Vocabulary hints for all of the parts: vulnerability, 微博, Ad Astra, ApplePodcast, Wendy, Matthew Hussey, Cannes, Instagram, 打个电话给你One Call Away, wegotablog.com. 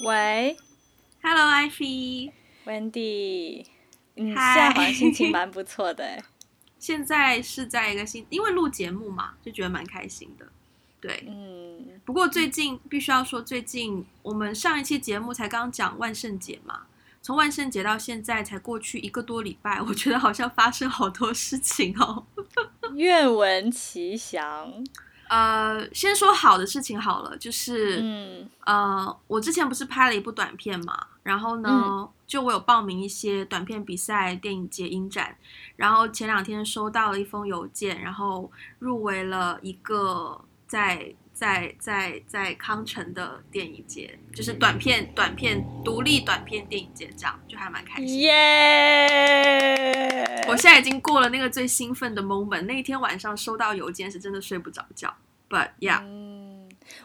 喂 ，Hello Iphie Wendy， 现在好像心情蛮不错的耶。现在是在一个新，因为录节目嘛，就觉得蛮开心的。对，嗯。不过最近必须要说，最近我们上一期节目才刚讲万圣节嘛，从万圣节到现在才过去1个多礼拜，我觉得好像发生好多事情哦。愿闻其详。先说好的事情好了，就是我之前不是拍了一部短片嘛，然后呢就我有报名一些短片比赛、电影节影展，然后前2天收到了一封邮件，然后入围了一个在康城的电影节，就是短片独立短片电影节，这样就还蛮开心耶、yeah! 我现在已经过了那个最兴奋的 moment， 那一天晚上收到邮件是真的睡不着觉。 But yeah、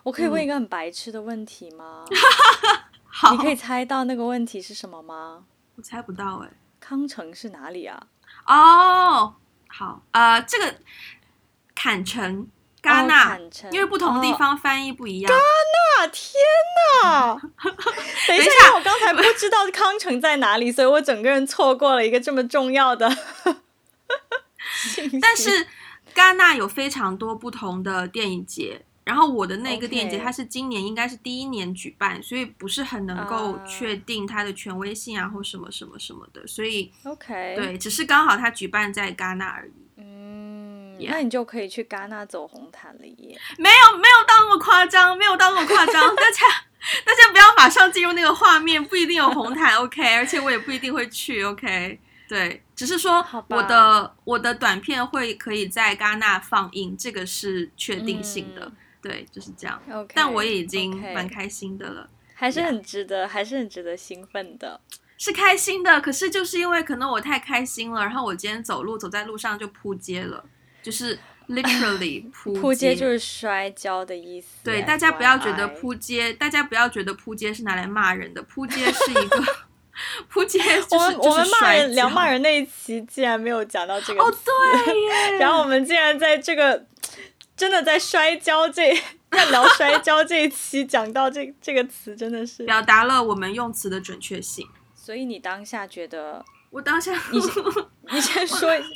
我可以问一个很白痴的问题吗？好，你可以猜到那个问题是什么吗？我猜不到耶。康城是哪里啊？哦、好，这个坎城戛纳、因为不同地方翻译不一样。戛纳，天哪！等一下，我刚才不知道康城在哪里，所以我整个人错过了一个这么重要的但是戛纳有非常多不同的电影节，然后我的那个电影节它是今年应该是第1年举办，所以不是很能够确定它的权威性啊或什么什么什么的，所以 OK 对，只是刚好它举办在戛纳而已。Yeah. 那你就可以去戛纳走红毯了耶。没有到那么夸张，没有到那么夸张。大家不要马上进入那个画面，不一定有红毯。OK， 而且我也不一定会去。OK， 对，只是说我的短片会可以在戛纳放映，这个是确定性的。对，就是这样。Okay, 但我也已经蛮开心的了， okay. 还是很值得，还是很值得兴奋的。是开心的，可是就是因为可能我太开心了，然后我今天走在路上就扑街了。就是 literally 扑街就是摔跤的意思。对，大家不要觉得扑街是拿来骂人的，扑街是一个扑街我们骂人那一期竟然没有讲到这个词、对耶，然后我们竟然在这个真的在摔跤要聊摔跤这一期讲到这个词，真的是表达了我们用词的准确性。所以你当下觉得？我当下你先说一下。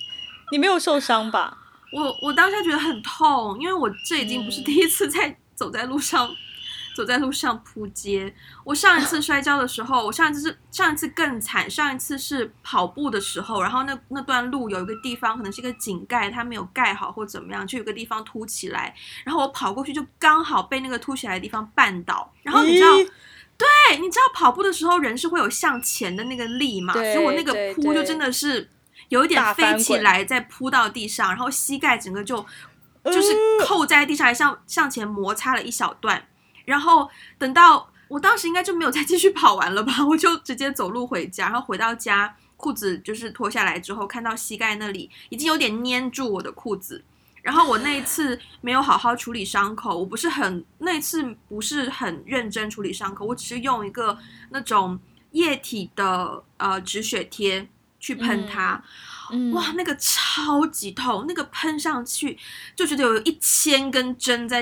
你没有受伤吧？我当下觉得很痛，因为我这已经不是第一次走在路上扑街。我上一次摔跤的时候，我上一次更惨，上一次是跑步的时候，然后那段路有一个地方可能是一个井盖，它没有盖好或怎么样，就有个地方凸起来，然后我跑过去就刚好被那个凸起来的地方绊倒，然后你知道。对，你知道跑步的时候人是会有向前的那个力嘛，所以我那个扑就真的是有一点飞起来再扑到地上，然后膝盖整个就是扣在地上，向前摩擦了一小段，然后等到我当时应该就没有再继续跑完了吧，我就直接走路回家，然后回到家裤子就是脱下来之后看到膝盖那里已经有点粘住我的裤子，然后我那一次没有好好处理伤口，那一次不是很认真处理伤口，我只是用一个那种液体的止血贴去喷它、哇，那个超级痛，那个喷上去就觉得有1000根针在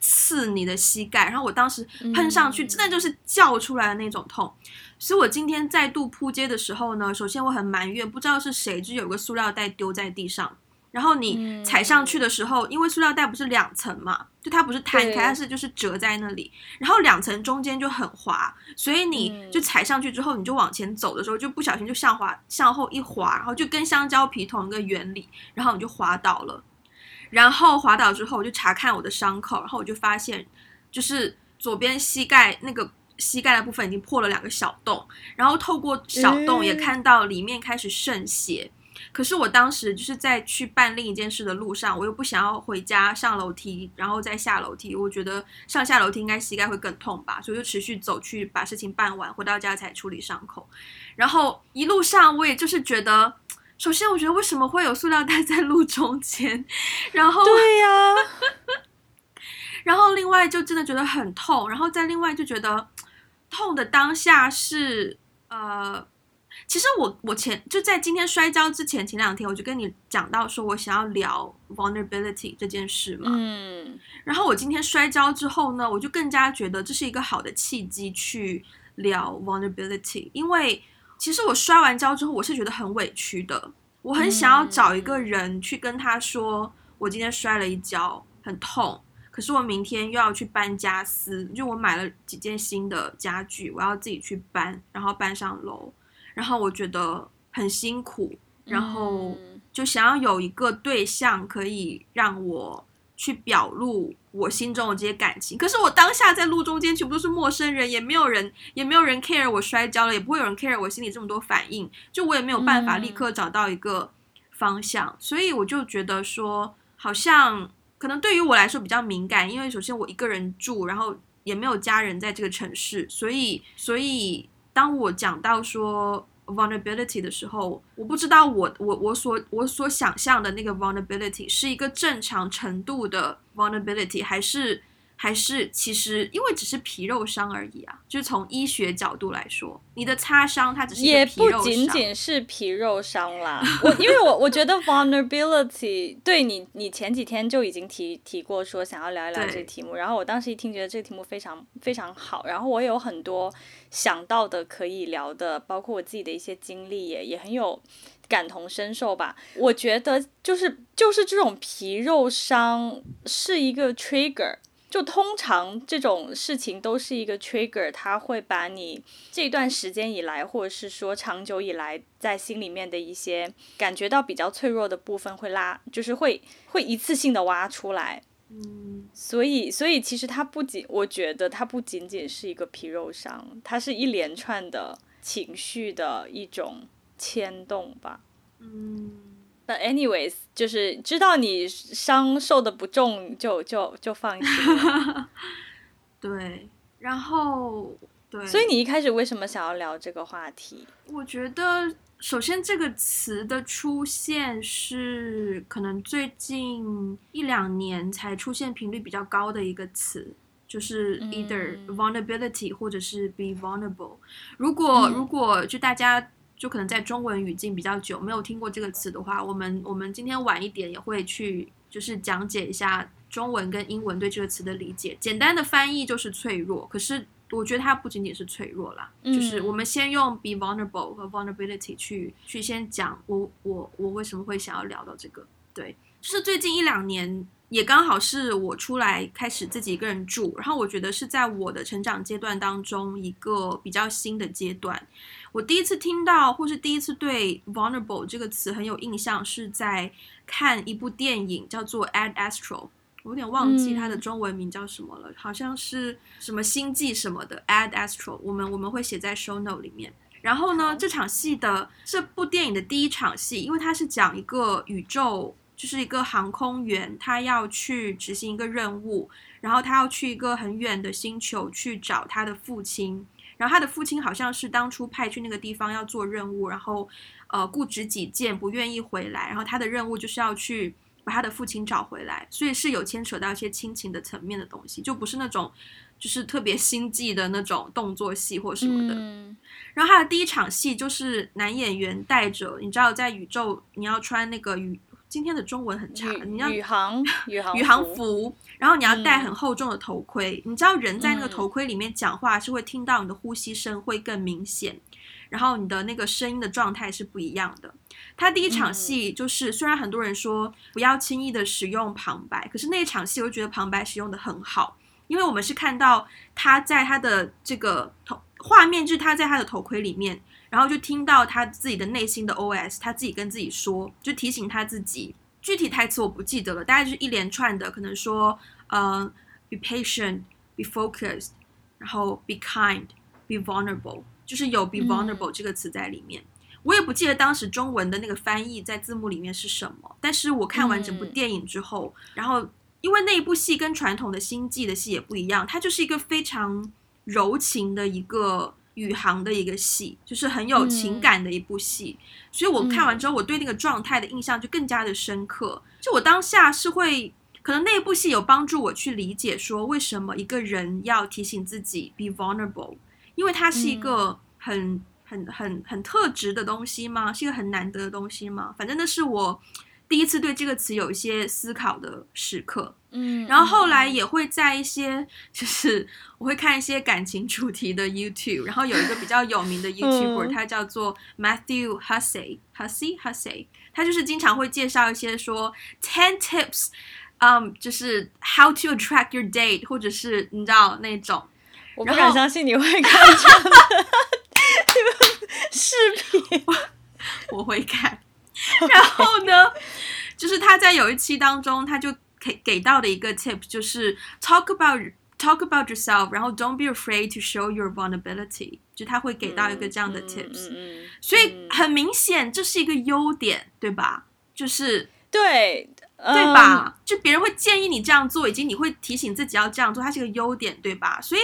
刺你的膝盖，然后我当时喷上去真的就是叫出来的那种痛。所以我今天再度扑街的时候呢，首先我很埋怨不知道是谁就有个塑料袋丢在地上，然后你踩上去的时候、因为塑料袋不是2层嘛，就它不是摊开，它是就是折在那里，然后2层中间就很滑，所以你就踩上去之后、你就往前走的时候就不小心就向后一滑，然后就跟香蕉皮同一个原理，然后你就滑倒了。然后滑倒之后我就查看我的伤口，然后我就发现就是左边膝盖的部分已经破了2个小洞，然后透过小洞也看到里面开始渗血。可是我当时就是在去办另一件事的路上，我又不想要回家上楼梯然后再下楼梯，我觉得上下楼梯应该膝盖会更痛吧，所以就持续走去把事情办完，回到家才处理伤口。然后一路上我也就是觉得，首先我觉得为什么会有塑料袋在路中间，然后对呀、然后另外就真的觉得很痛，然后再另外就觉得痛的当下是其实我就在今天摔跤之前前两天我就跟你讲到说我想要聊 vulnerability 这件事嘛，然后我今天摔跤之后呢，我就更加觉得这是一个好的契机去聊 vulnerability， 因为其实我摔完跤之后我是觉得很委屈的，我很想要找一个人去跟他说我今天摔了一跤很痛，可是我明天又要去搬家私，就我买了几件新的家具我要自己去搬，然后搬上楼，然后我觉得很辛苦，然后就想要有一个对象可以让我去表露我心中的这些感情。可是我当下在路中间全部都是陌生人，也没有人 care 我摔跤了，也不会有人 care 我心里这么多反应，就我也没有办法立刻找到一个方向，所以我就觉得说好像可能对于我来说比较敏感，因为首先我一个人住，然后也没有家人在这个城市，所以当我讲到说 vulnerability 的时候，我不知道我所想象的那个 vulnerability 是一个正常程度的 vulnerability， 还是其实因为只是皮肉伤而已啊，就是从医学角度来说，你的擦伤它只是一个皮肉伤，也不仅仅是皮肉伤啦。因为我觉得 vulnerability 对你前几天就已经提过说想要聊一聊这个题目，然后我当时一听觉得这个题目非常非常好，然后我有很多想到的可以聊的，包括我自己的一些经历也很有感同身受吧。我觉得就是这种皮肉伤是一个 trigger，就通常这种事情都是一个 trigger， 它会把你这段时间以来或者是说长久以来在心里面的一些感觉到比较脆弱的部分会拉，就是会一次性的挖出来。所以其实它不仅，我觉得它不仅仅是一个皮肉伤，它是一连串的情绪的一种牵动吧。But anyways， 就是知道你伤受的不重就放心了。对，然后对，所以你一开始为什么想要聊这个话题？我觉得首先这个词的出现是可能最近1-2年才出现频率比较高的一个词，就是 either vulnerability 或者是 be vulnerable。如果就大家就可能在中文语境比较久没有听过这个词的话，我们今天晚一点也会去就是讲解一下中文跟英文对这个词的理解。简单的翻译就是脆弱，可是我觉得它不仅仅是脆弱啦，就是我们先用 be vulnerable 和 vulnerability 去先讲我为什么会想要聊到这个。对，就是最近1-2年也刚好是我出来开始自己一个人住，然后我觉得是在我的成长阶段当中一个比较新的阶段。我第一次听到或是第一次对 vulnerable 这个词很有印象是在看一部电影叫做 Ad Astra， 我有点忘记它的中文名叫什么了，好像是什么星际什么的 Ad Astra， 我们会写在 show note 里面。然后呢，这部电影的第一场戏，因为它是讲一个宇宙，就是一个航空员，他要去执行一个任务，然后他要去一个很远的星球去找他的父亲，然后他的父亲好像是当初派去那个地方要做任务，然后固执己见不愿意回来，然后他的任务就是要去把他的父亲找回来，所以是有牵扯到一些亲情的层面的东西，就不是那种就是特别心计的那种动作戏或什么的。然后他的第一场戏就是男演员带着，你知道在宇宙你要穿那个今天的中文很差，你要宇航服，然后你要戴很厚重的头盔，你知道人在那个头盔里面讲话是会听到你的呼吸声会更明显，然后你的那个声音的状态是不一样的。他第一场戏就是虽然很多人说不要轻易的使用旁白，可是那一场戏我觉得旁白使用的很好，因为我们是看到他在他的这个画面，就是他在他的头盔里面，然后就听到他自己的内心的 OS， 他自己跟自己说，就提醒他自己。具体台词我不记得了，大概就是一连串的，可能说be patient, be focused， 然后 be kind, be vulnerable， 就是有 be vulnerable 这个词在里面。我也不记得当时中文的那个翻译在字幕里面是什么，但是我看完整部电影之后，然后因为那一部戏跟传统的星际的戏也不一样，它就是一个非常柔情的一个宇航的一个戏，就是很有情感的一部戏，所以我看完之后我对那个状态的印象就更加的深刻。就我当下是会，可能那部戏有帮助我去理解说为什么一个人要提醒自己 be vulnerable， 因为它是一个很很特质的东西吗？是一个很难得的东西吗？反正那是我第一次对这个词有一些思考的时刻。嗯，然后后来也会在一些，就是我会看一些感情主题的 YouTube， 然后有一个比较有名的 YouTuber， 他叫做 Matthew Hussey， 他就是经常会介绍一些说 10 tips， 就是 how to attract your date， 或者是你知道那种，我不敢相信你会看这样的视频，我会看。然后呢，就是他在有一期当中，他就给到的一个 tip 就是 talk about yourself， 然后 don't be afraid to show your vulnerability， 就他会给到一个这样的 tips， 所以很明显这是一个优点，对吧？就是对吧？就别人会建议你这样做，以及你会提醒自己要这样做，它是个优点，对吧？所以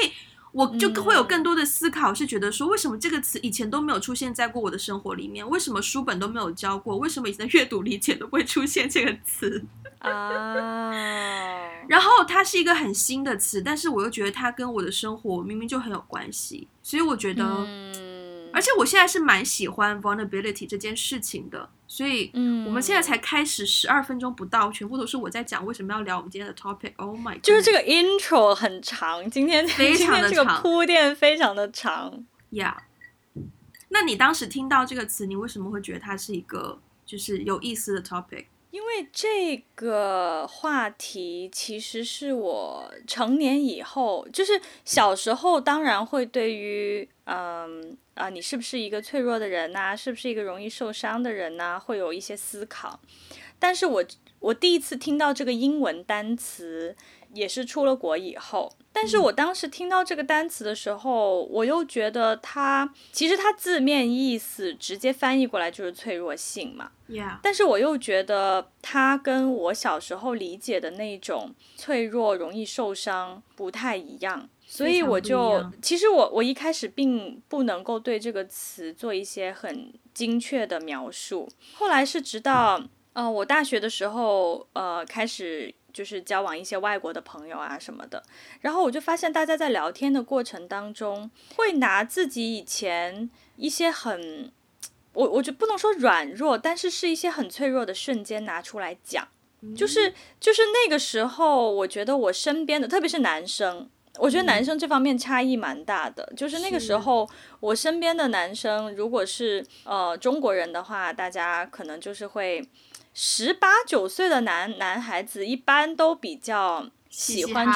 我就会有更多的思考，是觉得说为什么这个词以前都没有出现在过我的生活里面，为什么书本都没有教过，为什么以前的阅读理解都不会出现这个词然后它是一个很新的词，但是我又觉得它跟我的生活明明就很有关系，所以我觉得而且我现在是蛮喜欢 vulnerability 这件事情的，所以我们现在才开始12分钟不到，全部都是我在讲为什么要聊我们今天的 topic。 Oh my god， 就是这个 intro 很长，今天这个铺垫非常的长。 Yeah， 那你当时听到这个词，你为什么会觉得它是一个就是有意思的 topic？ 因为这个话题其实是我成年以后，就是小时候当然会对于你是不是一个脆弱的人啊，是不是一个容易受伤的人啊，会有一些思考。但是我第一次听到这个英文单词也是出了国以后，但是我当时听到这个单词的时候，我又觉得它其实它字面意思直接翻译过来就是脆弱性嘛， yeah。 但是我又觉得它跟我小时候理解的那种脆弱容易受伤不太一样，所以我就其实我一开始并不能够对这个词做一些很精确的描述，后来是直到我大学的时候开始就是交往一些外国的朋友啊什么的，然后我就发现大家在聊天的过程当中会拿自己以前一些很我就不能说软弱，但是是一些很脆弱的瞬间拿出来讲，就是那个时候我觉得我身边的特别是男生，我觉得男生这方面差异蛮大的，就是那个时候我身边的男生如果是中国人的话，大家可能就是会18、19岁的男孩子一般都比较喜欢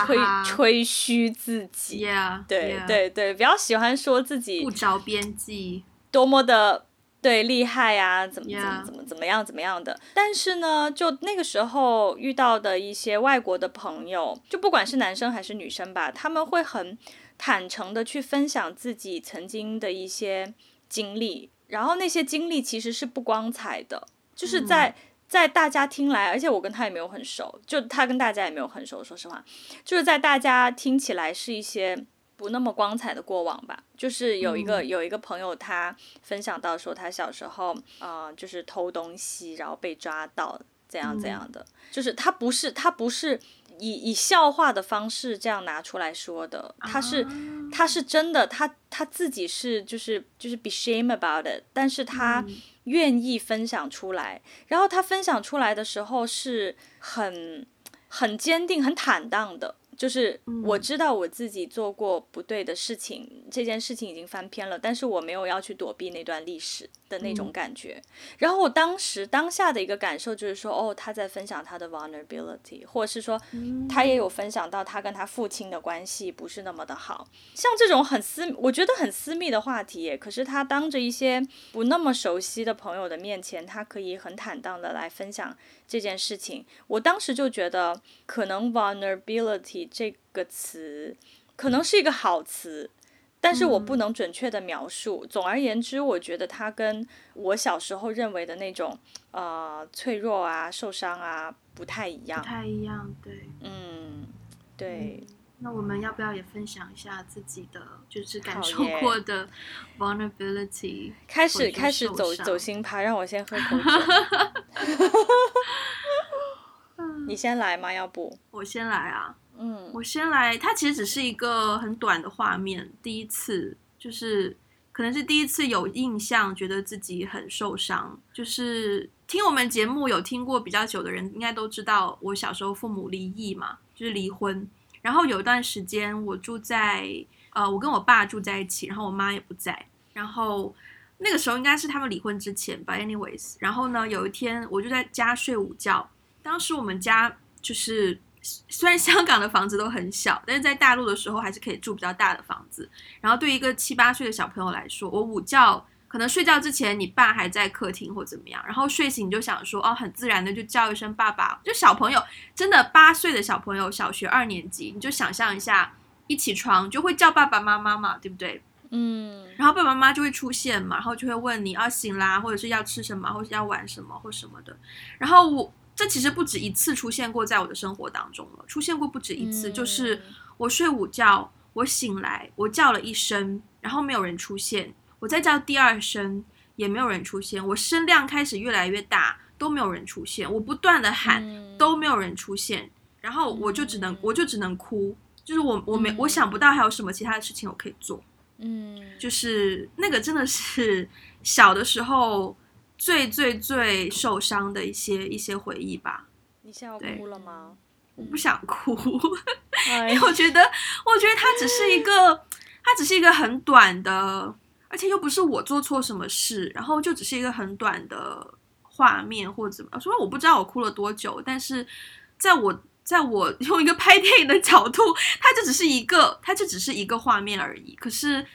吹嘘自己， yeah， 对， yeah。 对比较喜欢说自己不着边际多么的对厉害啊，怎么样的。但是呢就那个时候遇到的一些外国的朋友，就不管是男生还是女生吧，他们会很坦诚的去分享自己曾经的一些经历，然后那些经历其实是不光彩的，就是在大家听来，而且我跟他也没有很熟，就他跟大家也没有很熟，说实话就是在大家听起来是一些不那么光彩的过往吧。就是有一个朋友他分享到说他小时候就是偷东西然后被抓到这样的、就是他不是以笑话的方式这样拿出来说的，他是真的他自己是就是be shame about it， 但是他愿意分享出来，然后他分享出来的时候是很坚定很坦荡的，就是我知道我自己做过不对的事情，这件事情已经翻篇了，但是我没有要去躲避那段历史的那种感觉。然后我当下的一个感受就是说，他在分享他的 vulnerability， 或者是说他也有分享到他跟他父亲的关系不是那么的好，像这种我觉得很私密的话题，可是他当着一些不那么熟悉的朋友的面前，他可以很坦荡的来分享这件事情。我当时就觉得可能 vulnerability 这个词可能是一个好词，但是我不能准确的描述，总而言之我觉得它跟我小时候认为的那种脆弱啊受伤啊不太一样。对，对，那我们要不要也分享一下自己的就是感受过的 vulnerability？ 开始走心趴，让我先喝口水你先来吗？要不我先来啊。我先来。它其实只是一个很短的画面，第一次就是可能是第一次有印象觉得自己很受伤，就是听我们节目有听过比较久的人应该都知道我小时候父母离异嘛，就是离婚，然后有一段时间我住在我跟我爸住在一起，然后我妈也不在，然后那个时候应该是他们离婚之前吧 anyways， 然后呢有一天我就在家睡午觉，当时我们家就是虽然香港的房子都很小，但是在大陆的时候还是可以住比较大的房子，然后对于一个7、8岁的小朋友来说，我午觉可能睡觉之前你爸还在客厅或怎么样，然后睡醒你就想说很自然的就叫一声爸爸，就小朋友真的8岁的小朋友小学2年级，你就想象一下一起床就会叫爸爸妈妈嘛，对不对？嗯，然后爸爸妈妈就会出现嘛，然后就会问你醒啦，或者是要吃什么，或者是要玩什么或什么的，然后这其实不止一次出现过在我的生活当中了，出现过不止一次，就是我睡午觉我醒来我叫了一声然后没有人出现，我再叫第二声也没有人出现，我声量开始越来越大都没有人出现，我不断的喊都没有人出现，然后我就只能哭，就是我想不到还有什么其他的事情我可以做，就是那个真的是小的时候最最最受伤的一些回忆吧。你现在要哭了吗？我不想哭，因为我觉得它只是一个很短的，而且又不是我做错什么事，然后就只是一个很短的画面或者怎么，所以我不知道我哭了多久，但是在我用一个拍电影的角度，它就只是一个画面而已。可是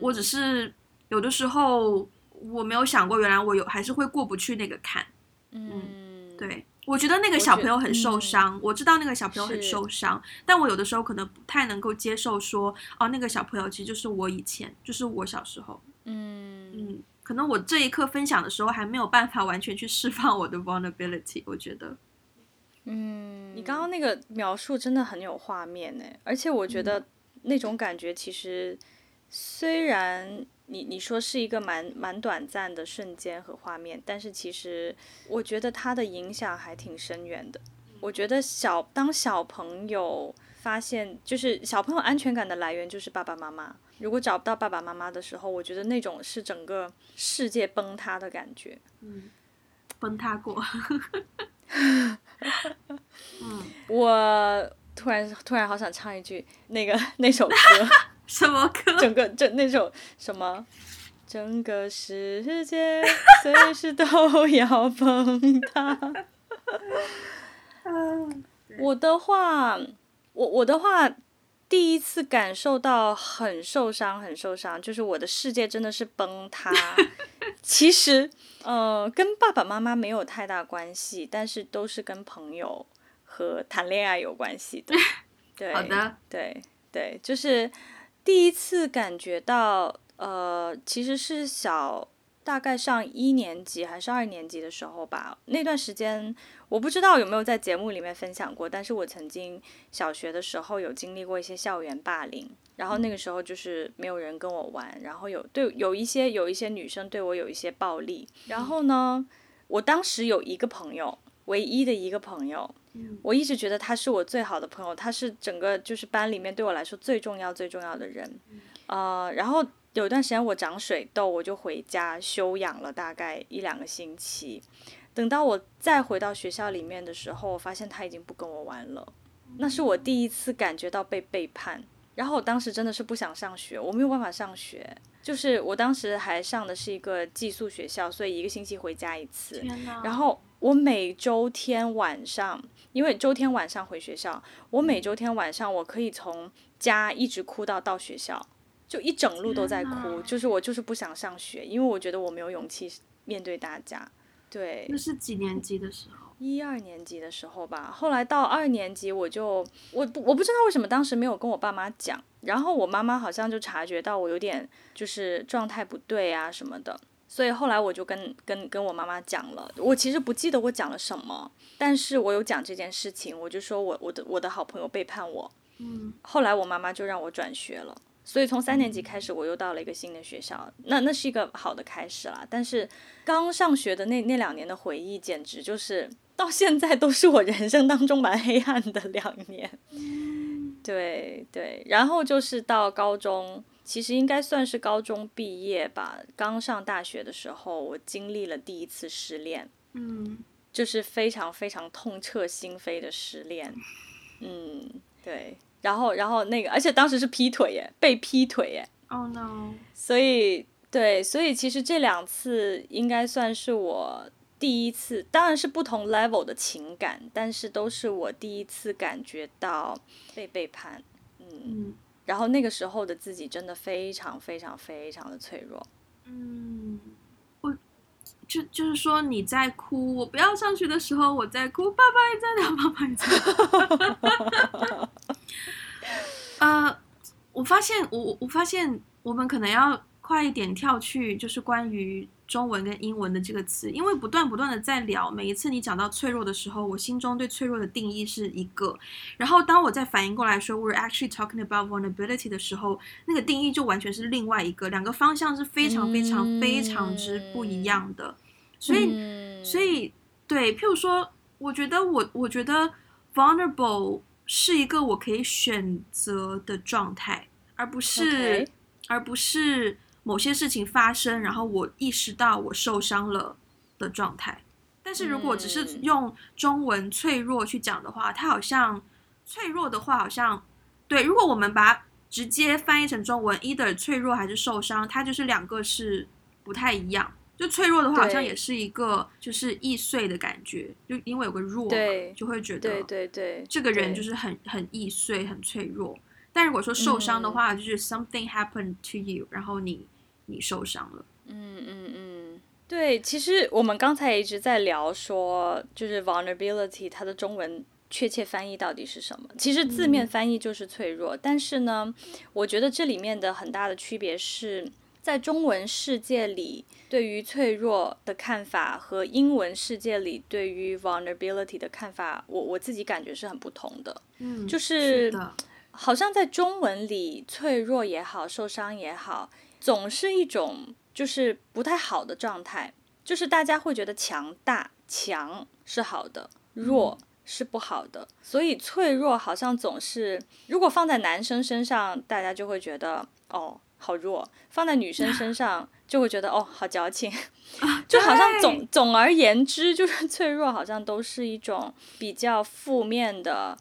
我只是有的时候。我没有想过原来我还是会过不去那个坎。对，我觉得那个小朋友很受伤，我知道那个小朋友很受伤，但我有的时候可能不太能够接受说那个小朋友其实就是我以前，就是我小时候。可能我这一刻分享的时候还没有办法完全去释放我的 vulnerability， 我觉得。你刚刚那个描述真的很有画面耶，而且我觉得那种感觉其实虽然你说是一个蛮短暂的瞬间和画面，但是其实我觉得它的影响还挺深远的。我觉得当小朋友发现，就是小朋友安全感的来源就是爸爸妈妈，如果找不到爸爸妈妈的时候，我觉得那种是整个世界崩塌的感觉。崩塌过。我突然好想唱一句那首歌。什么歌？那首什么，整个世界随时都要崩塌。我的话第一次感受到很受伤，就是我的世界真的是崩塌。其实跟爸爸妈妈没有太大关系，但是都是跟朋友和谈恋爱有关系的。对，好的，对，就是第一次感觉到其实是大概上1年级还是2年级的时候吧，那段时间我不知道有没有在节目里面分享过，但是我曾经小学的时候有经历过一些校园霸凌，然后那个时候就是没有人跟我玩，然后有一些女生对我有一些暴力，然后呢我当时有一个朋友，唯一的一个朋友，我一直觉得他是我最好的朋友，他是整个就是班里面对我来说最重要的人。然后有一段时间我长水痘，我就回家休养了大概1-2个星期，等到我再回到学校里面的时候，我发现他已经不跟我玩了，那是我第一次感觉到被背叛。然后我当时真的是不想上学，我没有办法上学，就是我当时还上的是一个寄宿学校，所以1个星期回家一次。然后我每周天晚上，因为周天晚上回学校，我每周天晚上我可以从家一直哭到学校，就一整路都在哭，就是我就是不想上学，因为我觉得我没有勇气面对大家。对，那是几年级的时候？1-2年级的时候吧。后来到2年级我不知道为什么当时没有跟我爸妈讲，然后我妈妈好像就察觉到我有点就是状态不对啊什么的，所以后来我就跟我妈妈讲了。我其实不记得我讲了什么，但是我有讲这件事情，我就说我的好朋友背叛我。后来我妈妈就让我转学了，所以从3年级开始我又到了一个新的学校，那是一个好的开始啦。但是刚上学的那2年的回忆，简直就是到现在都是我人生当中蛮黑暗的2年。对，然后就是到高中，其实应该算是高中毕业吧，刚上大学的时候我经历了第一次失恋，就是非常非常痛彻心扉的失恋，对，然后那个，而且当时是劈腿耶，被劈腿耶， Oh no， 所以对，所以其实这两次应该算是我第一次，当然是不同 level 的情感，但是都是我第一次感觉到被背叛，然后那个时候的自己真的非常非常非常的脆弱，就是说你在哭，我不要上学的时候我在哭，爸爸也在哪，爸爸也在哪我发现我们可能要快一点跳去就是关于中文跟英文的这个词，因为不断的在聊，每一次你讲到脆弱的时候，我心中对脆弱的定义是一个，然后当我在反应过来说 we're actually talking about vulnerability 的时候，那个定义就完全是另外一个，两个方向是非常非常非常之不一样的，所以对，譬如说我觉得 vulnerable 是一个我可以选择的状态，而不是某些事情发生然后我意识到我受伤了的状态。但是如果只是用中文脆弱去讲的话，它好像脆弱的话好像对，如果我们把它直接翻译成中文 either 脆弱还是受伤，它就是两个是不太一样，就脆弱的话好像也是一个就是易碎的感觉，就因为有个弱嘛，就会觉得对这个人就是很易碎很脆弱，但如果说受伤的话，就是 something happened to you 然后你受伤了，对，其实我们刚才一直在聊说就是 vulnerability 它的中文确切翻译到底是什么，其实字面翻译就是脆弱，但是呢我觉得这里面的很大的区别是在中文世界里对于脆弱的看法和英文世界里对于 vulnerability 的看法，我自己感觉是很不同的，就是好像在中文里脆弱也好受伤也好总是一种就是不太好的状态，就是大家会觉得强是好的，弱是不好的，所以脆弱好像总是，如果放在男生身上大家就会觉得哦好弱，放在女生身上就会觉得哦好矫情就好像总而言之就是脆弱好像都是一种比较负面的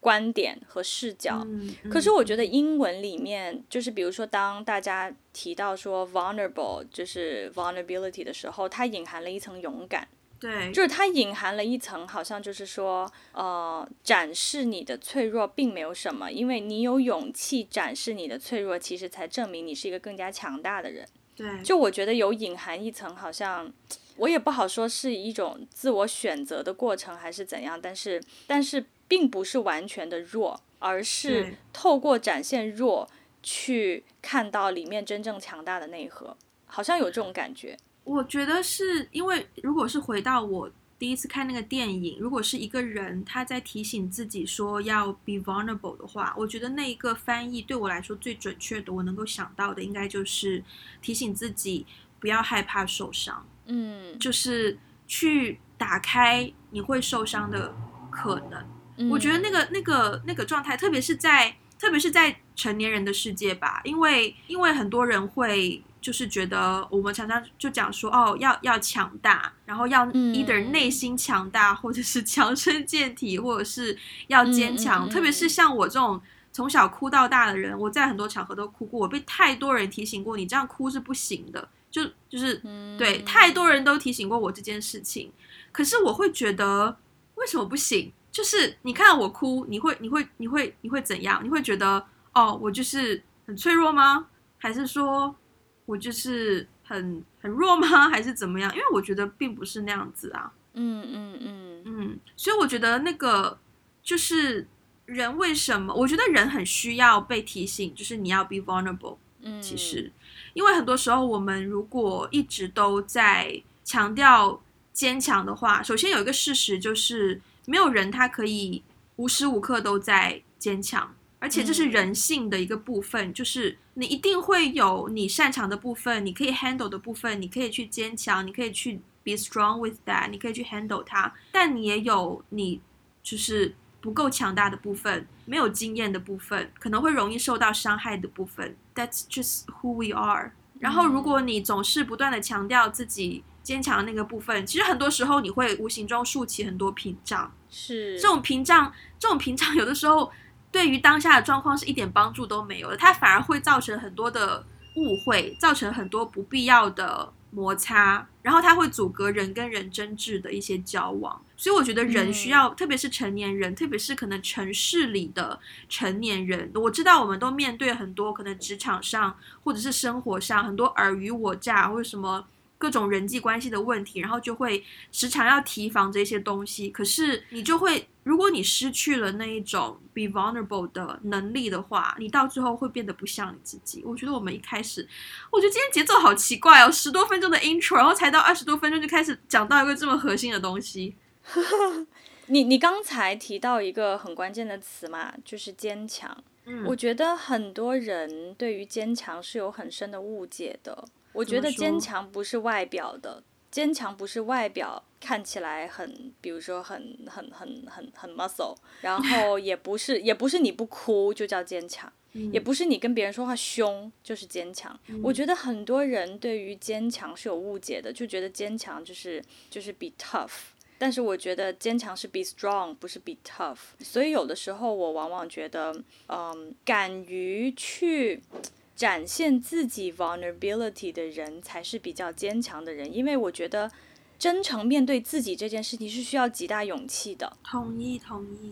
观点和视角，可是我觉得英文里面就是比如说当大家提到说 vulnerable 就是 vulnerability 的时候，它隐含了一层勇敢，对，就是它隐含了一层好像就是说展示你的脆弱并没有什么，因为你有勇气展示你的脆弱，其实才证明你是一个更加强大的人，对，就我觉得有隐含一层好像我也不好说是一种自我选择的过程还是怎样，但是并不是完全的弱，而是透过展现弱去看到里面真正强大的内核，好像有这种感觉。我觉得是因为如果是回到我第一次看那个电影，如果是一个人他在提醒自己说要 be vulnerable 的话，我觉得那一个翻译对我来说最准确的我能够想到的应该就是提醒自己不要害怕受伤，就是去打开你会受伤的可能，我觉得那个状态，特别是在成年人的世界吧，因为很多人会就是觉得我们常常就讲说哦要强大，然后要 either 内心强大或者是强身健体或者是要坚强，特别是像我这种从小哭到大的人，我在很多场合都哭过，我被太多人提醒过你这样哭是不行的，就是对，太多人都提醒过我这件事情，可是我会觉得为什么不行，就是你看我哭你会怎样，你会觉得哦我就是很脆弱吗，还是说我就是很弱吗，还是怎么样，因为我觉得并不是那样子啊，所以我觉得那个就是人为什么我觉得人很需要被提醒就是你要 be vulnerable， 其实因为很多时候我们如果一直都在强调坚强的话，首先有一个事实就是没有人他可以无时无刻都在坚强，而且这是人性的一个部分，就是你一定会有你擅长的部分，你可以 handle 的部分，你可以去坚强，你可以去 be strong with that， 你可以去 handle 它，但你也有你就是不够强大的部分，没有经验的部分，可能会容易受到伤害的部分。 That's just who we are。 然后如果你总是不断的强调自己坚强的那个部分，其实很多时候你会无形中竖起很多屏障。是，这种屏障有的时候对于当下的状况是一点帮助都没有的，它反而会造成很多的误会，造成很多不必要的摩擦，然后它会阻隔人跟人真挚的一些交往。所以我觉得人需要，特别是成年人，特别是可能城市里的成年人，我知道我们都面对很多可能职场上或者是生活上很多尔虞我诈或者什么各种人际关系的问题，然后就会时常要提防这些东西。可是你就会，如果你失去了那一种 be vulnerable 的能力的话，你到最后会变得不像你自己。我觉得我们一开始，我觉得今天节奏好奇怪哦，10多分钟的 intro， 然后才到20多分钟就开始讲到一个这么核心的东西。你刚才提到一个很关键的词嘛，就是坚强。我觉得很多人对于坚强是有很深的误解的。我觉得坚强不是外表的，坚强不是外表看起来很，比如说很 muscle， 然后也不是你不哭就叫坚强，也不是你跟别人说话凶就是坚强。我觉得很多人对于坚强是有误解的，就觉得坚强就是 be tough。但是我觉得坚强是 be strong， 不是 be tough。 所以有的时候我往往觉得敢于去展现自己 vulnerability 的人才是比较坚强的人，因为我觉得真诚面对自己这件事情是需要极大勇气的。同意。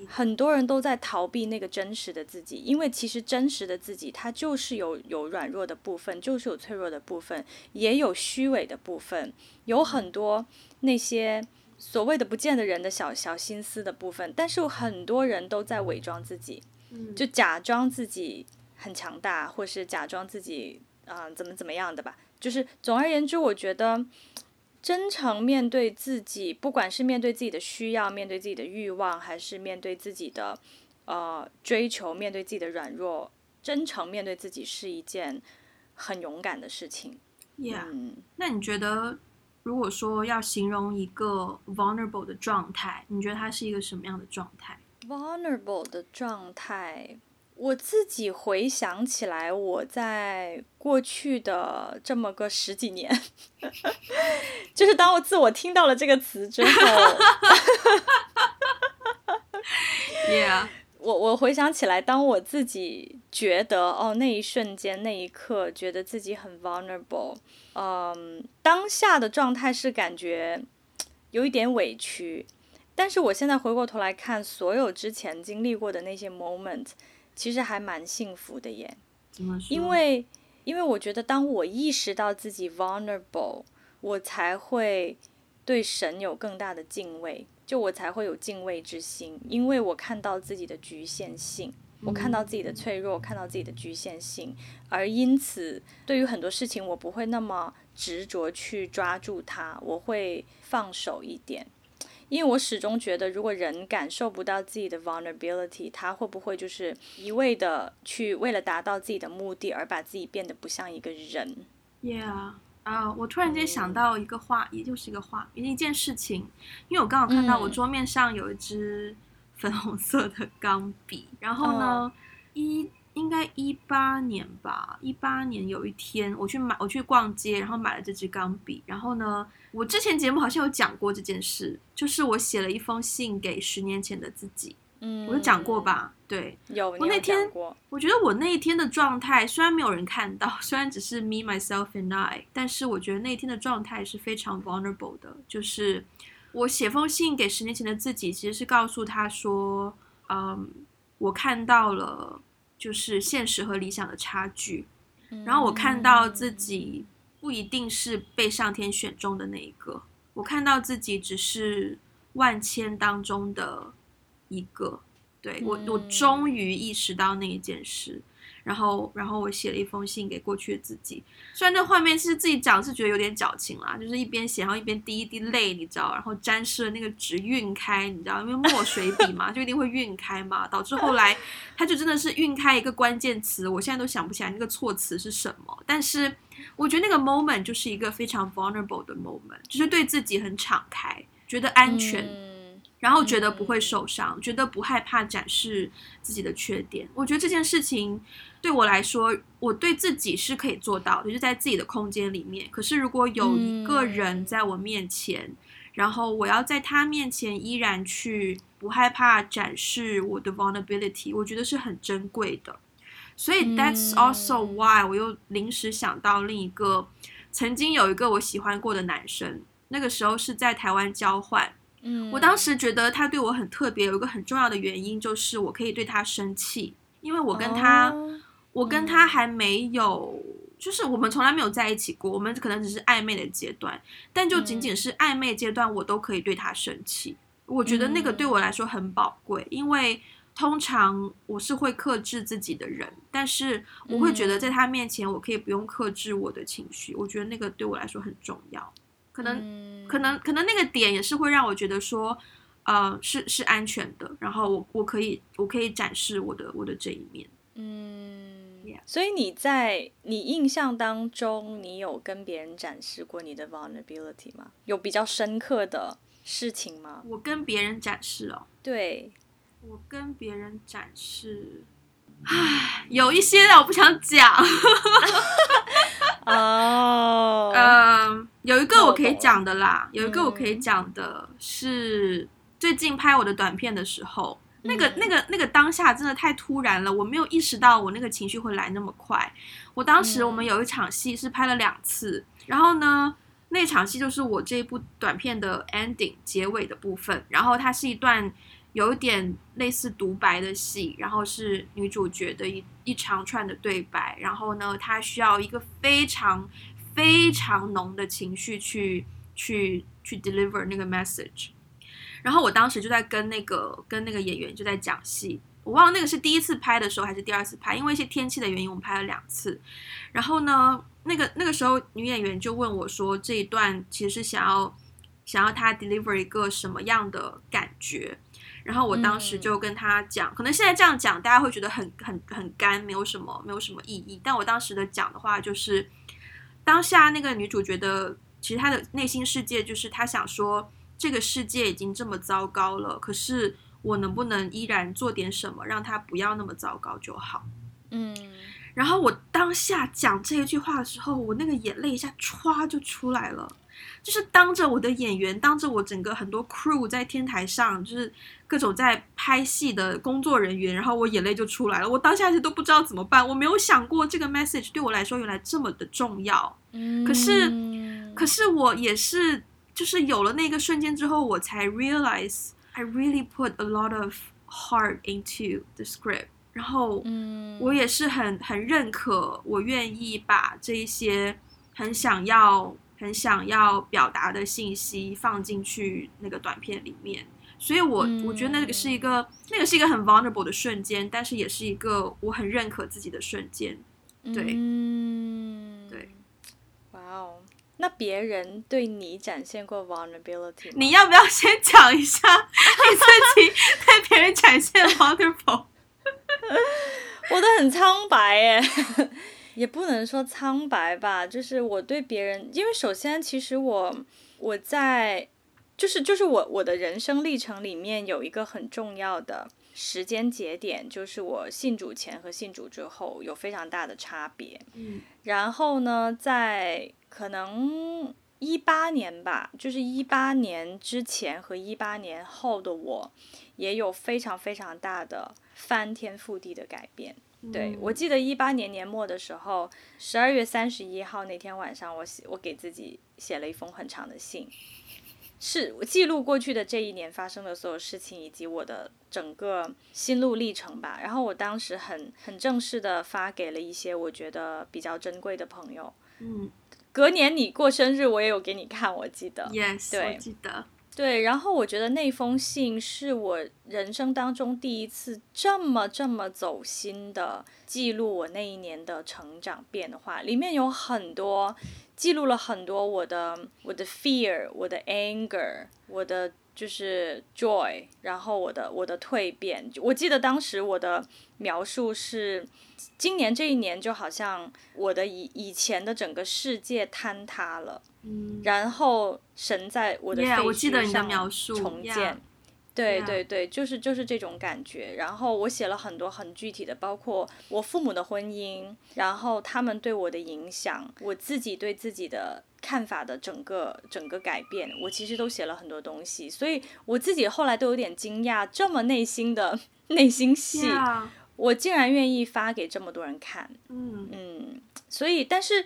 很多人都在逃避那个真实的自己，因为其实真实的自己它就是有软弱的部分，就是有脆弱的部分，也有虚伪的部分，有很多那些所谓的不见的人的小心思的部分。但是很多人都在伪装自己，就假装自己很强大，或是假装自己怎么样的吧。就是总而言之，我觉得真诚面对自己，不管是面对自己的需要，面对自己的欲望，还是面对自己的追求，面对自己的软弱，真诚面对自己是一件很勇敢的事情。 Yeah，那你觉得如果说要形容一个 vulnerable 的状态，你觉得它是一个什么样的状态？ vulnerable 的状态，我自己回想起来，我在过去的这么个10几年就是当我自我听到了这个词之后yeah， 我回想起来，当我自己觉得那一瞬间那一刻觉得自己很 vulnerable，当下的状态是感觉有一点委屈。但是我现在回过头来看所有之前经历过的那些 moment， 其实还蛮幸福的耶。怎么说？因为我觉得当我意识到自己 vulnerable， 我才会对神有更大的敬畏，就我才会有敬畏之心，因为我看到自己的局限性，我看到自己的脆弱，看到自己的局限性，而因此对于很多事情我不会那么执着去抓住它，我会放手一点。因为我始终觉得，如果人感受不到自己的 vulnerability， 他会不会就是一味的去为了达到自己的目的而把自己变得不像一个人。 Yeah， 我突然间想到一个话，也就是一件事情。因为我刚好看到我桌面上有一只粉红色的钢笔，然后呢，应该18年吧，18年有一天我去逛街，然后买了这支钢笔。然后呢，我之前节目好像有讲过这件事，就是我写了一封信给10年前的自己。我有讲过吧？对，有。我那天我觉得我那一天的状态，虽然没有人看到，虽然只是 me myself and I， 但是我觉得那一天的状态是非常 vulnerable 的。就是我写封信给10年前的自己，其实是告诉他说，我看到了就是现实和理想的差距，然后我看到自己不一定是被上天选中的那一个，我看到自己只是万千当中的一个。对，我终于意识到那一件事，然后我写了一封信给过去的自己。虽然这画面是自己讲是觉得有点矫情啦，就是一边写然后一边滴一滴泪，你知道，然后沾湿了那个纸晕开，你知道，因为墨水笔嘛就一定会晕开嘛，导致后来它就真的是晕开一个关键词，我现在都想不起来那个措辞是什么。但是我觉得那个 moment 就是一个非常 vulnerable 的 moment， 就是对自己很敞开，觉得安全，然后觉得不会受伤，觉得不害怕展示自己的缺点。我觉得这件事情对我来说，我对自己是可以做到的，就是在自己的空间里面。可是如果有一个人在我面前，然后我要在他面前依然去不害怕展示我的 vulnerability， 我觉得是很珍贵的。所以 that's also why 我又临时想到另一个，曾经有一个我喜欢过的男生，那个时候是在台湾交换，我当时觉得他对我很特别，有一个很重要的原因就是我可以对他生气，因为我跟他还没有，就是我们从来没有在一起过，我们可能只是暧昧的阶段，但就仅仅是暧昧阶段我都可以对他生气，我觉得那个对我来说很宝贵，因为通常我是会克制自己的人，但是我会觉得在他面前我可以不用克制我的情绪，我觉得那个对我来说很重要，可能那个点也是会让我觉得说，是安全的，然后我可以展示我的这一面。Yeah. 所以你印象当中，你有跟别人展示过你的 vulnerability 吗？有比较深刻的事情吗？我跟别人展示哦。对，我跟别人展示，有一些我不想讲。哦，有一个我可以讲的啦，有一个我可以讲的是最近拍我的短片的时候，那个当下真的太突然了，我没有意识到我那个情绪会来那么快。我当时我们有一场戏是拍了2次，然后呢，那场戏就是我这一部短片的 ending 结尾的部分，然后它是一段有一点类似独白的戏，然后是女主角的一长串的对白，然后呢，她需要一个非常非常浓的情绪去 deliver 那个 message。 然后我当时就在跟那个演员就在讲戏，我忘了那个是第一次拍的时候还是第2次拍，因为一些天气的原因我们拍了2次。然后呢，那个时候女演员就问我说，这一段其实想要她 deliver 一个什么样的感觉。然后我当时就跟他讲，可能现在这样讲大家会觉得很干，没有什么意义，但我当时的讲的话就是当下那个女主角的其实她的内心世界就是她想说，这个世界已经这么糟糕了，可是我能不能依然做点什么让它不要那么糟糕就好。然后我当下讲这一句话的时候，我那个眼泪一下唰就出来了，就是当着我的演员，当着我整个很多 crew 在天台上，就是各种在拍戏的工作人员，然后我眼泪就出来了。我当下都不知道怎么办，我没有想过这个 message 对我来说原来这么的重要。可是我也是就是有了那个瞬间之后，我才 realize I really put a lot of heart into the script， 然后我也是很认可，我愿意把这一些很想要表达的信息放进去那个短片里面，所以我觉得那个是一个很 vulnerable 的瞬间，但是也是一个我很认可自己的瞬间。对，对，哇哦！那别人对你展现过 vulnerability， 你要不要先讲一下你自己对别人展现 vulnerable？ 我的很苍白耶。也不能说苍白吧，就是我对别人，因为首先其实我在就是我的人生历程里面有一个很重要的时间节点，就是我信主前和信主之后有非常大的差别。然后呢，在可能18年吧，就是18年之前和18年后的我也有非常非常大的翻天覆地的改变。对，我记得18年年末的时候，12月31号那天晚上，我给自己写了一封很长的信，是我记录过去的这一年发生的所有事情以及我的整个心路历程吧。然后我当时很正式的发给了一些我觉得比较珍贵的朋友。隔年你过生日我也有给你看，我记得。 Yes， 对，我记得。对，然后我觉得那封信是我人生当中第一次这么走心的记录我那一年的成长变化，里面有很多记录了很多我的 fear， 我的 anger， 我的就是 joy， 然后我的蜕变。我记得当时我的描述是，今年这一年就好像我的以前的整个世界坍塌了，然后神在我的废墟上重建。对对对，就是这种感觉。然后我写了很多很具体的，包括我父母的婚姻，然后他们对我的影响，我自己对自己的看法的整个改变，我其实都写了很多东西。所以我自己后来都有点惊讶，这么内心戏，我竟然愿意发给这么多人看。所以但是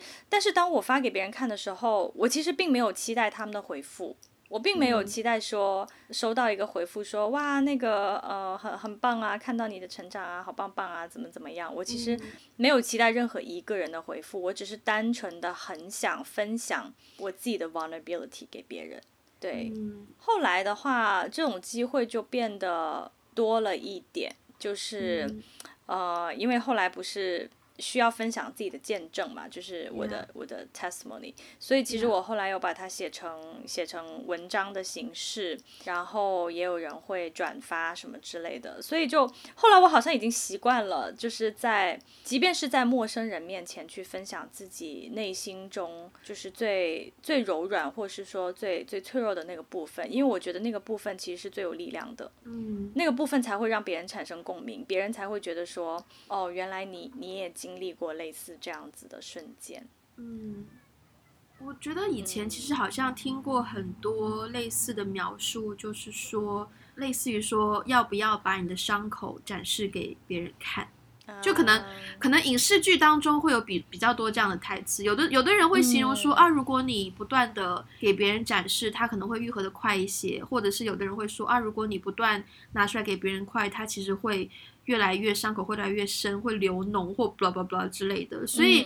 当我发给别人看的时候，我其实并没有期待他们的回复。我并没有期待说收到一个回复说哇那个很棒啊，看到你的成长啊，好棒棒啊，怎么样。我其实没有期待任何一个人的回复，我只是单纯的很想分享我自己的 vulnerability 给别人。对，后来的话这种机会就变得多了一点，就是因为后来不是需要分享自己的见证嘛，就是我的 testimony， 所以其实我后来又把它写成文章的形式，然后也有人会转发什么之类的。所以就后来我好像已经习惯了，就是即便是在陌生人面前去分享自己内心中就是最最柔软或是说最最脆弱的那个部分，因为我觉得那个部分其实是最有力量的。那个部分才会让别人产生共鸣，别人才会觉得说哦，原来你也经历过类似这样子的瞬间。我觉得以前其实好像听过很多类似的描述，就是说类似于说要不要把你的伤口展示给别人看，就可能影视剧当中会有比较多这样的台词。有的人会形容说如果你不断的给别人展示，它可能会愈合的快一些，或者是有的人会说如果你不断拿出来给别人快，它其实会越来越伤口会越来越深，会流脓或 blah blah blah 之类的。所以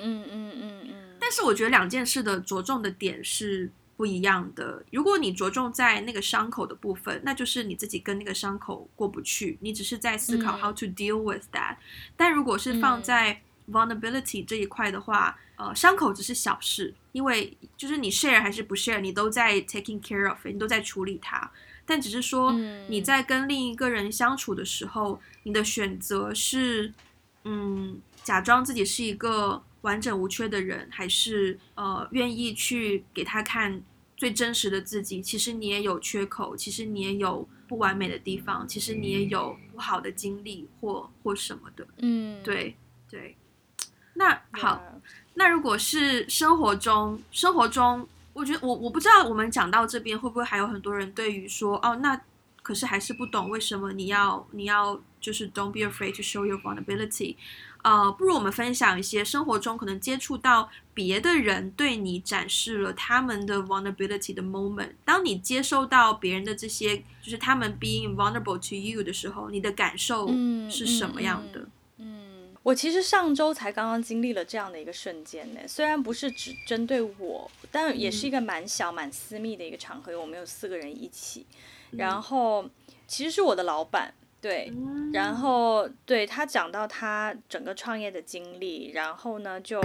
但是我觉得两件事的着重的点是不一样的。如果你着重在那个伤口的部分，那就是你自己跟那个伤口过不去，你只是在思考 how to deal with that。但如果是放在 vulnerability 这一块的话，伤口只是小事，因为就是你 share 还是不 share， 你都在 taking care of it， 你都在处理它。但只是说你在跟另一个人相处的时候，你的选择是假装自己是一个完整无缺的人，还是愿意去给他看最真实的自己。其实你也有缺口，其实你也有不完美的地方，其实你也有不好的经历或什么的。对。那好，那如果是生活中我觉得我不知道我们讲到这边会不会还有很多人对于说那可是还是不懂为什么你要就是 don't be afraid to show your vulnerability。不如我们分享一些生活中可能接触到别的人对你展示了他们的 vulnerability 的 moment。当你接受到别人的这些就是他们 being vulnerable to you 的时候，你的感受是什么样的？我其实上周才刚刚经历了这样的一个瞬间呢，虽然不是只针对我，但也是一个蛮小蛮私密的一个场合，我们有4个人一起，然后其实是我的老板，对，然后对他讲到他整个创业的经历，然后呢就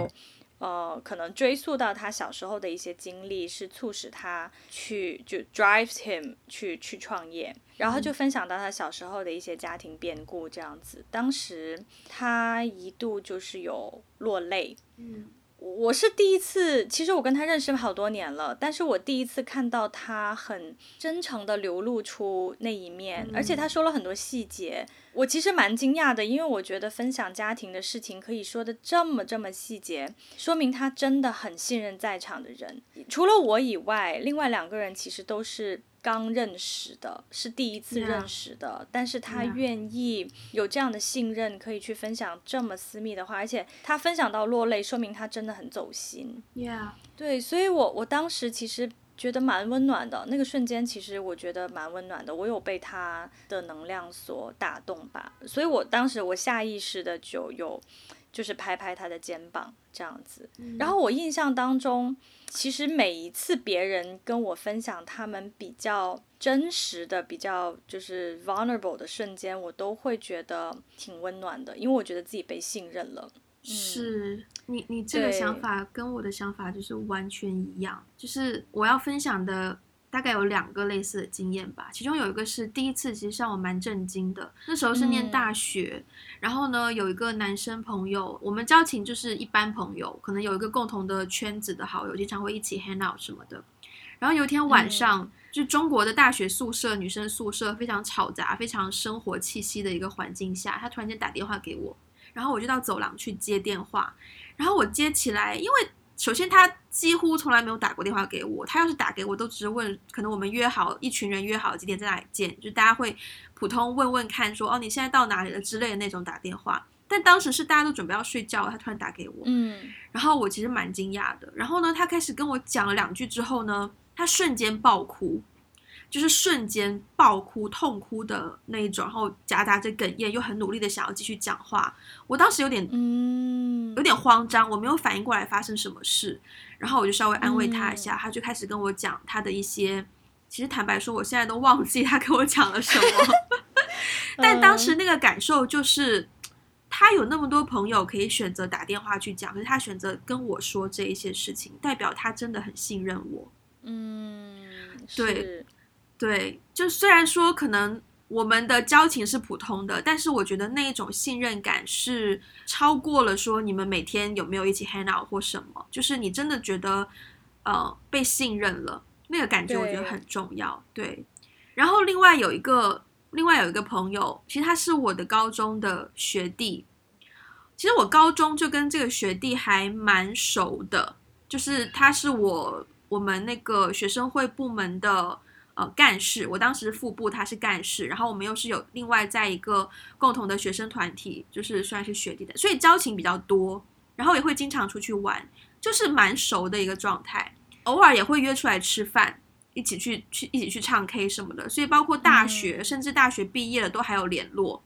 可能追溯到他小时候的一些经历是促使他就 drives him 去创业，然后就分享到他小时候的一些家庭变故这样子。当时他一度就是有落泪。我是第一次，其实我跟他认识好多年了，但是我第一次看到他很真诚的流露出那一面，而且他说了很多细节，我其实蛮惊讶的，因为我觉得分享家庭的事情可以说的这么细节，说明他真的很信任在场的人。除了我以外，另外2个人其实都是刚认识的，是第一次认识的，但是他愿意有这样的信任，可以去分享这么私密的话，而且他分享到落泪，说明他真的很走心。对，所以我当时其实觉得蛮温暖的，那个瞬间其实我觉得蛮温暖的，我有被他的能量所打动吧。所以我当时我下意识的就是拍拍他的肩膀这样子。然后我印象当中，其实每一次别人跟我分享他们比较真实的比较就是 vulnerable 的瞬间，我都会觉得挺温暖的，因为我觉得自己被信任了。是你这个想法跟我的想法就是完全一样，就是我要分享的大概有2个类似的经验吧。其中有一个是第一次，其实让我蛮震惊的。那时候是念大学，然后呢有一个男生朋友，我们交情就是一般朋友，可能有一个共同的圈子的好友，经常会一起 hang out 什么的。然后有一天晚上，就中国的大学宿舍，女生宿舍非常吵杂，非常生活气息的一个环境下，她突然间打电话给我，然后我就到走廊去接电话，然后我接起来，因为首先她几乎从来没有打过电话给我，她要是打给我都只是问，可能我们约好一群人约好几点在哪里见，就大家会普通问问看说哦你现在到哪里了之类的那种打电话，但当时是大家都准备要睡觉，她突然打给我，然后我其实蛮惊讶的，然后呢她开始跟我讲了两句之后呢，她瞬间爆哭，就是瞬间爆哭痛哭的那一种，然后夹杂着哽咽又很努力的想要继续讲话，我当时有点慌张，我没有反应过来发生什么事，然后我就稍微安慰她一下，她就开始跟我讲她的一些，其实坦白说我现在都忘记她跟我讲了什么但当时那个感受就是她有那么多朋友可以选择打电话去讲，可是她选择跟我说这一些事情，代表她真的很信任我。对对，就虽然说可能我们的交情是普通的，但是我觉得那一种信任感是超过了说你们每天有没有一起 hang out 或什么，就是你真的觉得被信任了，那个感觉我觉得很重要。 对，然后另外有一个朋友，其实他是我的高中的学弟，其实我高中就跟这个学弟还蛮熟的，就是他是我们那个学生会部门的干事，我当时副部，他是干事，然后我们又是有另外在一个共同的学生团体，就是虽然是学弟的，所以交情比较多，然后也会经常出去玩，就是蛮熟的一个状态，偶尔也会约出来吃饭，一起去唱 K 什么的，所以包括大学、甚至大学毕业了都还有联络。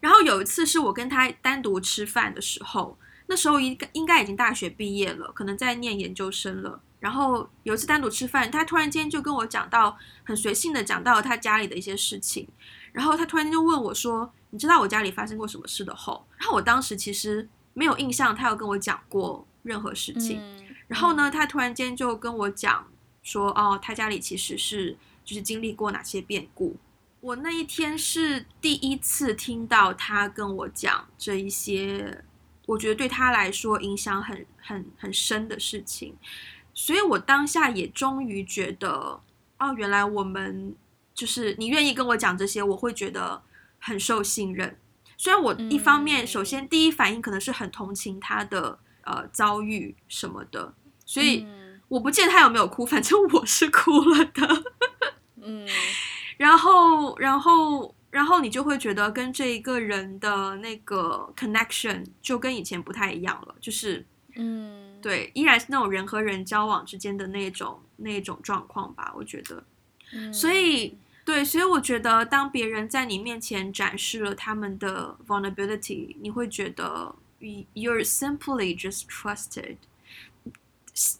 然后有一次是我跟他单独吃饭的时候，那时候应该已经大学毕业了，可能在念研究生了，然后有一次单独吃饭，他突然间就跟我讲到，很随性的讲到他家里的一些事情，然后他突然间就问我说你知道我家里发生过什么事的后，然后我当时其实没有印象他有跟我讲过任何事情，然后呢他突然间就跟我讲说哦他家里其实是就是经历过哪些变故，我那一天是第一次听到他跟我讲这一些我觉得对他来说影响很深的事情，所以我当下也终于觉得哦原来我们就是你愿意跟我讲这些，我会觉得很受信任，虽然我一方面首先第一反应可能是很同情他的遭遇什么的，所以我不见他有没有哭，反正我是哭了的然后你就会觉得跟这一个人的那个 connection 就跟以前不太一样了，就是对，依然是那种人和人交往之间的那种状况吧，我觉得。所以我觉得当别人在你面前展示了他们的 vulnerability， 你会觉得 you're simply just trusted。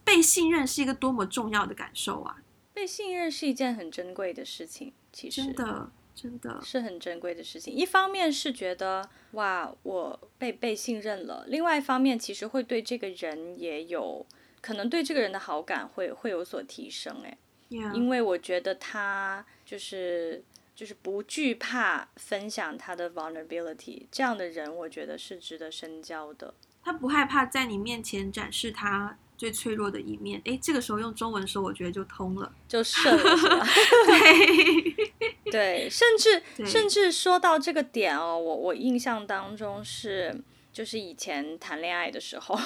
被信任是一个多么重要的感受啊！被信任是一件很珍贵的事情，其实真的是很珍贵的事情。一方面是觉得哇我被信任了，另外一方面其实会对这个人也有可能对这个人的好感会有所提升因为我觉得他就是不惧怕分享他的 vulnerability， 这样的人我觉得是值得深交的，他不害怕在你面前展示他最脆弱的一面。这个时候用中文说我觉得就通了，就顺了是吧对， 对，甚至说到这个点我印象当中是就是以前谈恋爱的时候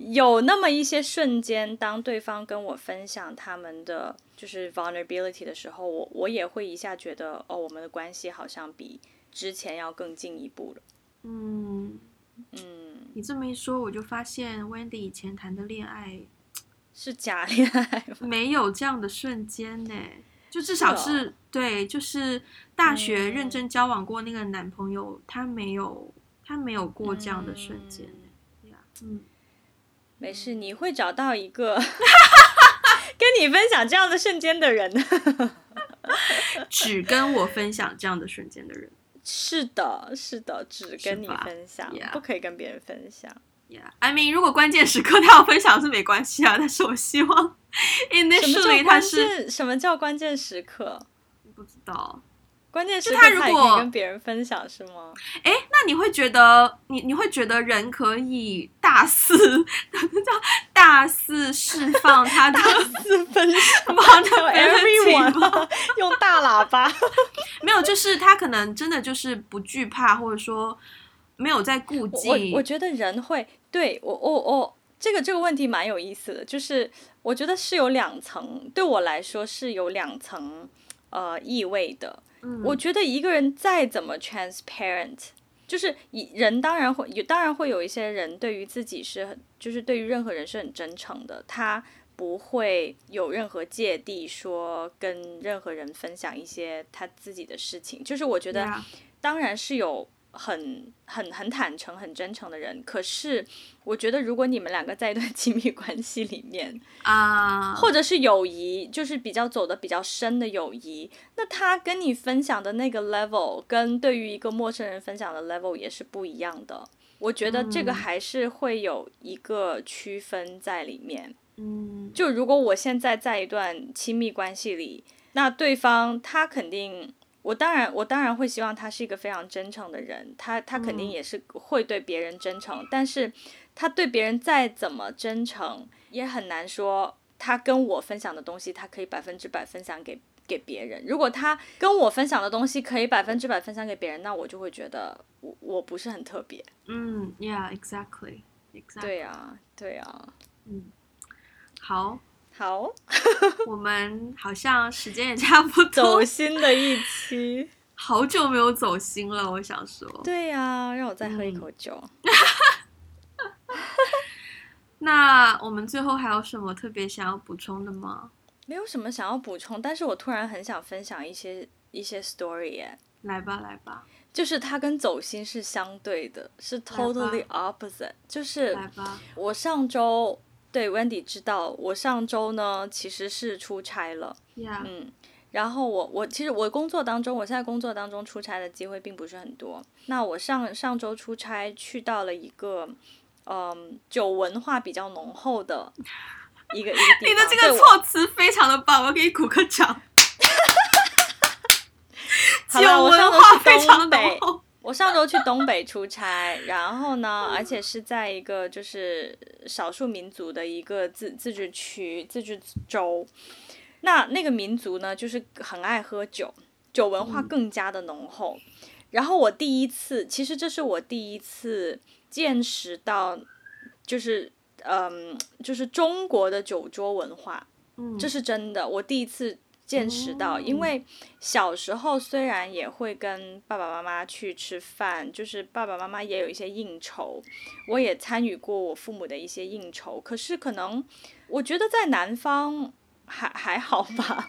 有那么一些瞬间，当对方跟我分享他们的就是 vulnerability 的时候，我也会一下觉得我们的关系好像比之前要更进一步了。你这么一说我就发现 Wendy 以前谈的恋爱是假恋爱吗？没有这样的瞬间呢，就至少是对，就是大学认真交往过那个男朋友，他没有过这样的瞬间没事，你会找到一个跟你分享这样的瞬间的人只跟我分享这样的瞬间的人，是的只跟你分享、不可以跟别人分享I mean 如果关键时刻他要分享是没关系但是我希望 initially 他是什么叫关键时刻不知道，关键时刻他也可以跟别人分享是吗？那你会觉得人可以大大肆释放他的大肆分everyone 用大喇叭没有，就是他可能真的就是不惧怕，或者说没有在顾忌。 我觉得人会对我这个问题蛮有意思的，就是我觉得是有两层，对我来说是有两层意味的。我觉得一个人再怎么 transparent， 就是人当然会有一些人对于自己是就是对于任何人是很真诚的，他不会有任何芥蒂说跟任何人分享一些他自己的事情。就是我觉得当然是有很坦诚很真诚的人，可是我觉得如果你们两个在一段亲密关系里面啊，或者是友谊，就是比较走的比较深的友谊，那他跟你分享的那个 level 跟对于一个陌生人分享的 level 也是不一样的，我觉得这个还是会有一个区分在里面。就如果我现在在一段亲密关系里，那对方他肯定我当然会希望他是一个非常真诚的人，他肯定也是会对别人真诚，但是他对别人再怎么真诚，也很难说他跟我分享的东西他可以100%分享给别人。如果他跟我分享的东西可以100%分享给别人，那我就会觉得我不是很特别。Yeah, exactly. 对啊。好我们好像时间也差不多，走心的一期，好久没有走心了。我想说对啊，让我再喝一口酒那我们最后还有什么特别想要补充的吗？没有什么想要补充，但是我突然很想分享一些 story 耶。来吧就是它跟走心是相对的，是 totally opposite。 就是我上周对 Wendy 知道我上周呢其实是出差了。然后我其实我现在工作当中出差的机会并不是很多。那我上周出差去到了一个酒文化比较浓厚的一个地方。你的这个措辞非常的棒，我给你鼓个掌酒文化非常的浓厚。我上周去东北出差，然后呢而且是在一个就是少数民族的一个自治州。那个民族呢就是很爱喝酒，酒文化更加的浓厚。然后这是我第一次见识到就是就是中国的酒桌文化。这是真的，我第一次见识到。因为小时候虽然也会跟爸爸妈妈去吃饭，就是爸爸妈妈也有一些应酬，我也参与过我父母的一些应酬，可是可能我觉得在南方还好吧，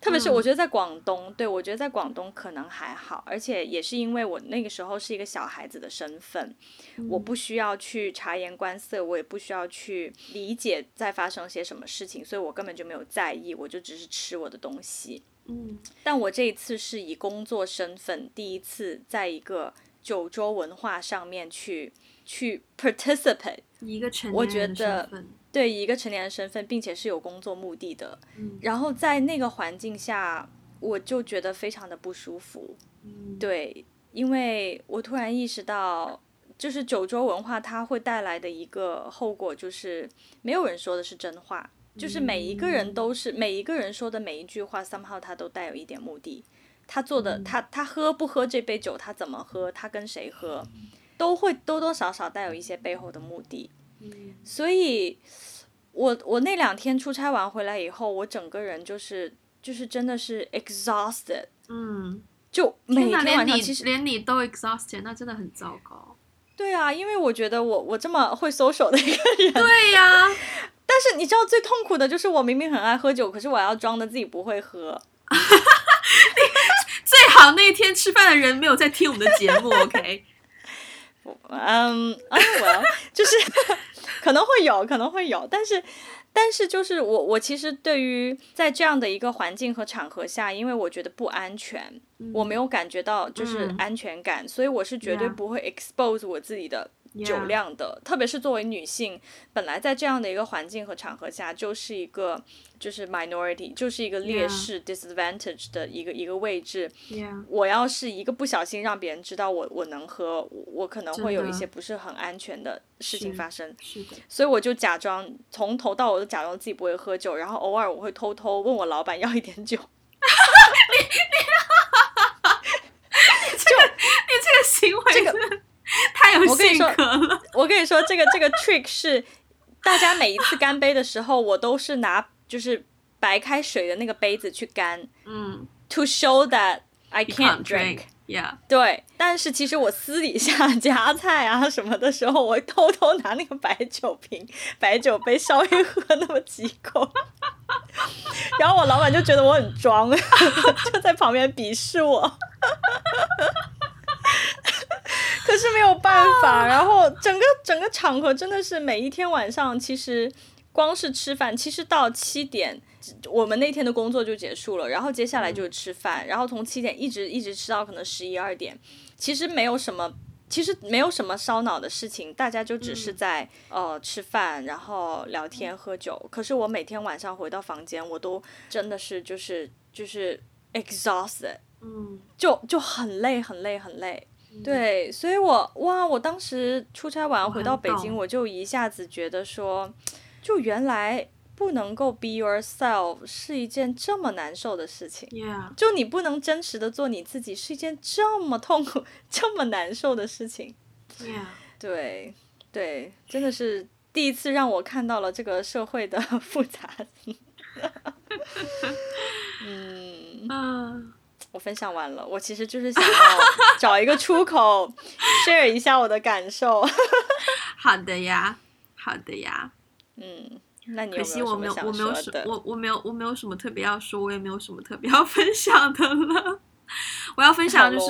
特别是我觉得在广东，我觉得在广东可能还好，而且也是因为我那个时候是一个小孩子的身份，我不需要去察言观色，我也不需要去理解在发生些什么事情，所以我根本就没有在意，我就只是吃我的东西。但我这一次是以工作身份第一次在一个酒桌文化上面去 participate， 一个成年人的身份，对一个成年人身份，并且是有工作目的的。然后在那个环境下我就觉得非常的不舒服。对，因为我突然意识到就是酒桌文化它会带来的一个后果，就是没有人说的是真话，就是每一个人说的每一句话 somehow 它都带有一点目的，他做的他喝不喝这杯酒，他怎么喝，他跟谁喝，都会多多少少带有一些背后的目的。所以我那2天出差完回来以后，我整个人就是真的是 exhausted。就每天晚上其实连你都 exhausted， 那真的很糟糕。对啊，因为我觉得我这么会 social 的一个人。对呀、啊，但是你知道最痛苦的就是我明明很爱喝酒，可是我要装的自己不会喝。最好那天吃饭的人没有在听我们的节目 ，OK。就是可能会有但是就是我其实对于在这样的一个环境和场合下，因为我觉得不安全，我没有感觉到就是安全感，所以我是绝对不会 expose 我自己的酒量的， yeah. 特别是作为女性，本来在这样的一个环境和场合下就是一个就是 minority， 就是一个劣势 disadvantage 的一个位置，yeah. 我要是一个不小心让别人知道我能喝，我可能会有一些不是很安全的事情发生，所以我就假装从头到尾都假装自己不会喝酒，然后偶尔我会偷偷问我老板要一点酒。你这个行为真的太有性格了。我跟你说这个 trick 是大家每一次干杯的时候我都是拿就是白开水的那个杯子去干，嗯， to show that I can't drink, yeah. 对，但是其实我私底下夹菜啊什么的时候我偷偷拿那个白酒杯稍微喝那么几口。然后我老板就觉得我很装，就在旁边鄙视我。可是没有办法，然后整个场合真的是每一天晚上，其实光是吃饭，其实到7点我们那天的工作就结束了，然后接下来就是吃饭，然后从7点一直吃到可能11、2点，其实没有什么烧脑的事情，大家就只是在吃饭然后聊天喝酒。可是我每天晚上回到房间我都真的是就是 exhausted， 就很累。对，所以我当时出差完回到北京，我就一下子觉得说，就原来不能够 be yourself 是一件这么难受的事情， yeah. 就你不能真实的做你自己是一件这么痛苦这么难受的事情， yeah. 对，真的是第一次让我看到了这个社会的复杂性。我分享完了，我其实就是想要找一个出口 share 一下我的感受。好的呀，那你有没有什么想说的？我没有什么特别要说，我也没有什么特别要分享的了。我要分享就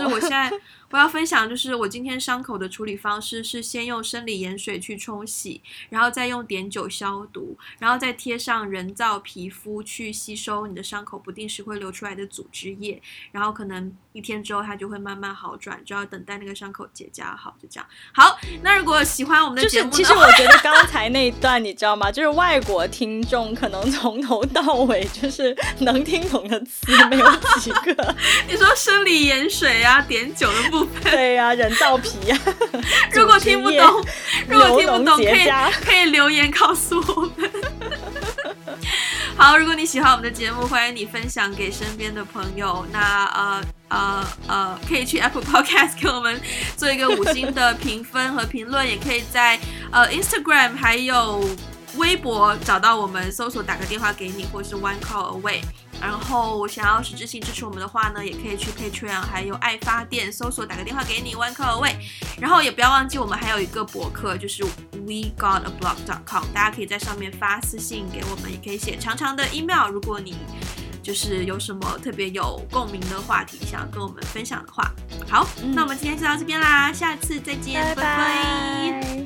是我今天伤口的处理方式是先用生理盐水去冲洗，然后再用碘酒消毒，然后再贴上人造皮肤去吸收你的伤口不定时会流出来的组织液，然后可能1天之后它就会慢慢好转，就要等待那个伤口结痂好，就这样。好，那如果喜欢我们的节目呢，就是其实我觉得刚才那一段你知道吗，就是外国听众可能从头到尾就是能听懂的词没有几个。你说生理盐水啊碘酒的部分，对啊，人造皮啊。如果听不懂可以留言告诉我们。好，如果你喜欢我们的节目，欢迎你分享给身边的朋友，那可以去 Apple Podcast 给我们做一个5星的评分和评论，也可以在Instagram 还有微博找到我们，搜索打个电话给你或是 One Call Away。然后想要实质性支持我们的话呢，也可以去 Patreon 还有爱发电搜索打个电话给你 One Call Away。 然后也不要忘记我们还有一个博客，就是 wegotablog.com， 大家可以在上面发私信给我们，也可以写长长的 email， 如果你就是有什么特别有共鸣的话题想要跟我们分享的话。好，那我们今天就到这边啦，下次再见，拜拜。